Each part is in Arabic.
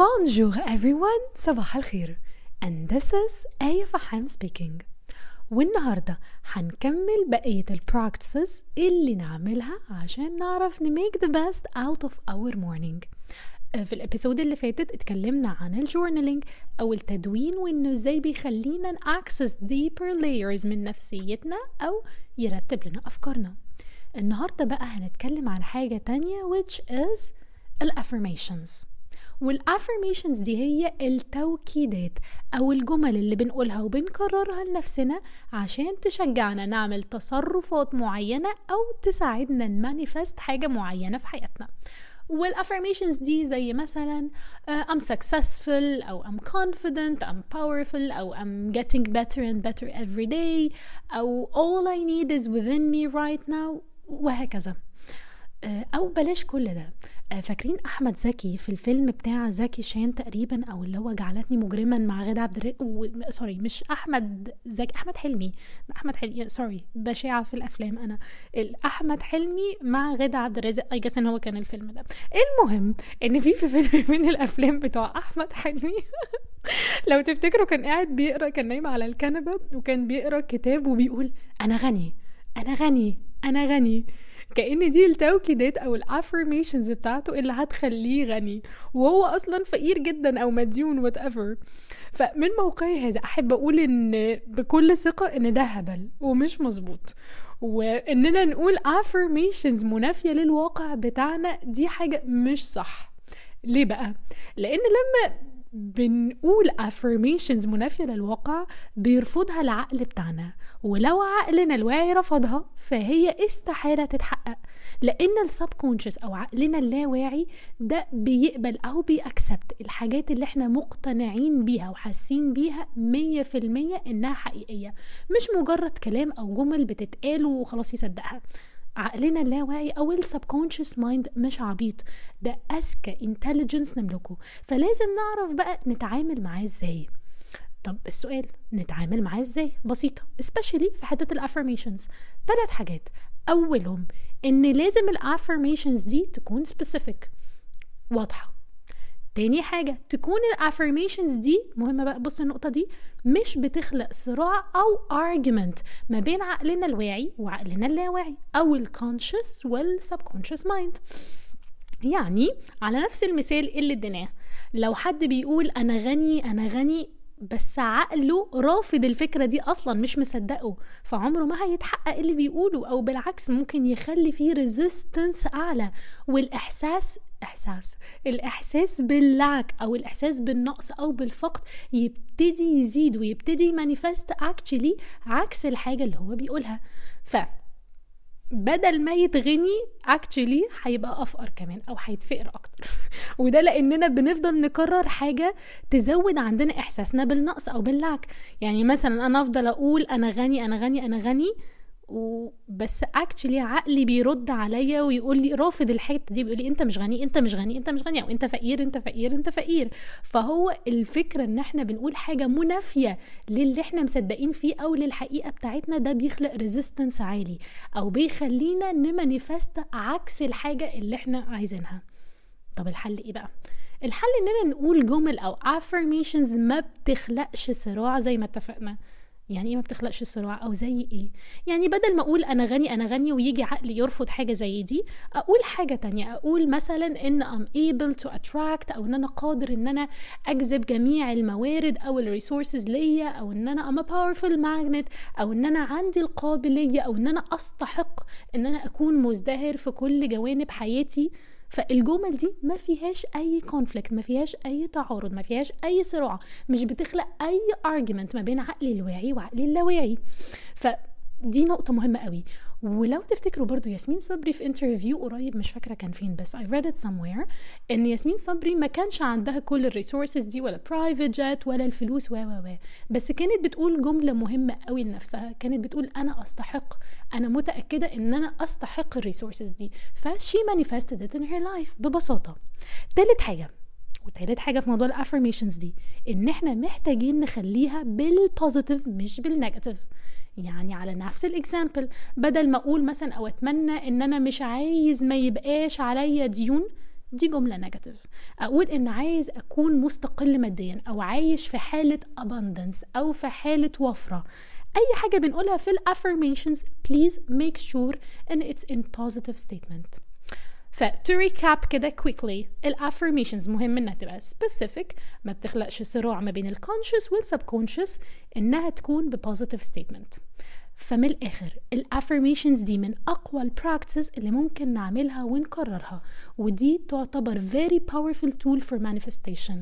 Bonjour everyone, صباح الخير and this is آية فحام speaking. والنهاردة هنكمل بقية البراكتسز اللي نعملها عشان نعرف نميك the best out of our morning. في الابيسود اللي فاتت اتكلمنا عن الجورنالينج أو التدوين وإنه ازاي بيخلينا access deeper layers من نفسيتنا أو يرتب لنا أفكارنا. النهاردة بقى هنتكلم عن حاجة تانية which is affirmations. والأفرميشنز دي هي التوكيدات أو الجمل اللي بنقولها وبنكررها لنفسنا عشان تشجعنا نعمل تصرفات معينة أو تساعدنا نمانيفست حاجة معينة في حياتنا. والأفرميشنز دي زي مثلا I'm successful أو I'm confident, I'm powerful أو I'm getting better and better every day أو all I need is within me right now وهكذا. أو بلاش كل ده. فاكرين أحمد زكي في الفيلم بتاع زكي شان تقريبا أو اللي هو جعلتني مجرما مع غادة عبد أحمد حلمي مع غادة عبد الرازق أيجاس إن هو كان الفيلم ده. المهم إن في فيلم من الأفلام بتاع أحمد حلمي لو تفتكروا كان قاعد بيقرأ، كان نايم على الكنبة وكان بيقرأ كتاب وبيقول أنا غني أنا غني أنا غني، كأن دي التوكيدات أو الأفرميشنز بتاعته اللي هتخليه غني وهو أصلا فقير جدا أو مديون whatever. فمن موقعي هذا أحب أقول إن بكل ثقة إن ده هبل ومش مظبوط، وإننا نقول affirmations منافية للواقع بتاعنا دي حاجة مش صح. ليه بقى؟ لأن لما بنقول affirmations منافية للواقع بيرفضها العقل بتاعنا، ولو عقلنا الواعي رفضها فهي استحالة تتحقق، لأن السبكونشس أو عقلنا اللاواعي ده بيقبل أو بيأكسبت الحاجات اللي احنا مقتنعين بيها وحاسين بيها 100% إنها حقيقية، مش مجرد كلام أو جمل بتتقال وخلاص يصدقها. عقلنا اللاواعي أو السبكونشس مايند مش عبيط، ده أذكى انتليجنس نملكه، فلازم نعرف بقى نتعامل معاه ازاي. طب السؤال نتعامل معاه ازاي؟ بسيطة especially في حتة الأفرميشنز، 3 حاجات. أولهم إن لازم الأفرميشنز دي تكون specific واضحة. تاني حاجة تكون الأفرميشنز دي مهمة بقى، بص النقطة دي مش بتخلق صراع أو argument ما بين عقلنا الواعي وعقلنا اللاواعي أو الconscious والsubconscious mind. يعني على نفس المثال اللي اديناه، لو حد بيقول أنا غني أنا غني بس عقله رافض الفكرة دي أصلا مش مصدقه، فعمره ما هيتحقق اللي بيقوله، أو بالعكس ممكن يخلي فيه resistance أعلى، والإحساس الإحساس باللعك أو الإحساس بالنقص أو بالفقد يبتدي يزيد ويبتدي manifest actually عكس الحاجة اللي هو بيقولها. بدل ما يتغني actually هيبقى أفقر كمان أو هيتفقر أكتر، وده لأننا بنفضل نكرر حاجة تزود عندنا إحساسنا بالنقص أو باللعك. يعني مثلا أنا أفضل أقول أنا غني أنا غني أنا غني بس actually عقلي بيرد عليا ويقول لي رافض الحته دي، بيقول لي انت مش غني انت مش غني انت مش غني، او انت فقير انت فقير انت فقير. فهو الفكره ان احنا بنقول حاجه منافيه للي احنا مصدقين فيه او للحقيقه بتاعتنا، ده بيخلق ريزيستنس عالي او بيخلينا نمانيفست عكس الحاجه اللي احنا عايزينها. طب الحل ايه بقى؟ الحل اننا نقول جمل او affirmations ما بتخلقش صراع زي ما اتفقنا. يعني ايه ما بتخلقش صراع او زي ايه؟ يعني بدل ما اقول انا غني انا غني ويجي عقلي يرفض حاجه زي دي، اقول حاجه تانية. اقول مثلا ان I'm able to attract، او ان انا قادر ان انا اجذب جميع الموارد او الريسورسز ليا، او ان انا I'm a powerful magnet، او ان انا عندي القابليه، او ان انا استحق ان انا اكون مزدهر في كل جوانب حياتي. فالجمل دي ما فيهاش اي كونفليكت، ما فيهاش اي تعارض، ما فيهاش اي صراع، مش بتخلق اي argument ما بين عقلي الواعي وعقلي اللاواعي. فدي نقطه مهمه قوي. ولو تفتكروا برضو ياسمين صبري في انترفيو قريب، مش فاكره كان فين بس I read it somewhere، ان ياسمين صبري ما كانش عندها كل الريسورسز دي ولا برايفت جت ولا الفلوس بس كانت بتقول جمله مهمه قوي لنفسها. كانت بتقول انا استحق، انا متاكده ان انا استحق الريسورسز دي، فشي manifested it in her life ببساطه. تالت حاجه في موضوع الافرميشنز دي ان احنا محتاجين نخليها بالبوزيتيف مش بالنيجاتيف. يعني على نفس الاكزامبل، بدل ما اقول مثلا او اتمنى ان انا مش عايز ما يبقاش عليا ديون، دي جملة نيجاتيف. اقول ان عايز اكون مستقل ماديا، او عايش في حالة abundance او في حالة وفرة. اي حاجة بنقولها في الافرميشنز please make sure ان it's in positive statement. ف to recap كده quickly، الافرميشنز مهم انها تبقى specific، ما بتخلقش صراع ما بين الconscious والsubconscious، انها تكون بpositive statement. فمن الآخر الافرميشنز دي من أقوى البراكتسز اللي ممكن نعملها ونكررها، ودي تعتبر very powerful tool for manifestation.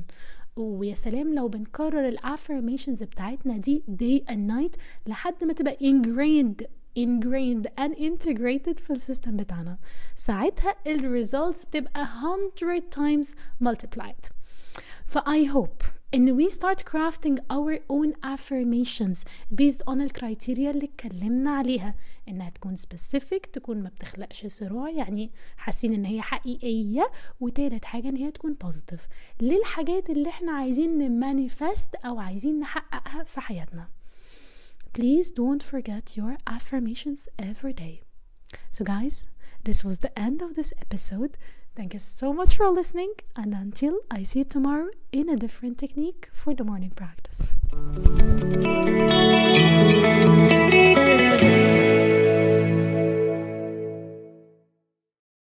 ويا سلام لو بنكرر الافرميشنز بتاعتنا دي day and night لحد ما تبقى ingrained and integrated في السيستم بتاعنا، ساعتها الريزلتس بتبقى 100 times multiplied. ف I hope إن we start crafting our own affirmations based on الكرايتيريا اللي اتكلمنا عليها، إنها تكون specific، تكون ما بتخلقش صراع، يعني حاسين إن هي حقيقية، وتالت حاجة إن هي تكون positive للحاجات اللي إحنا عايزين نمانيفست أو عايزين نحققها في حياتنا. Please don't forget your affirmations every day. So guys, this was the end of this episode. Thank you so much for listening, and until I see you tomorrow in a different technique for the morning practice.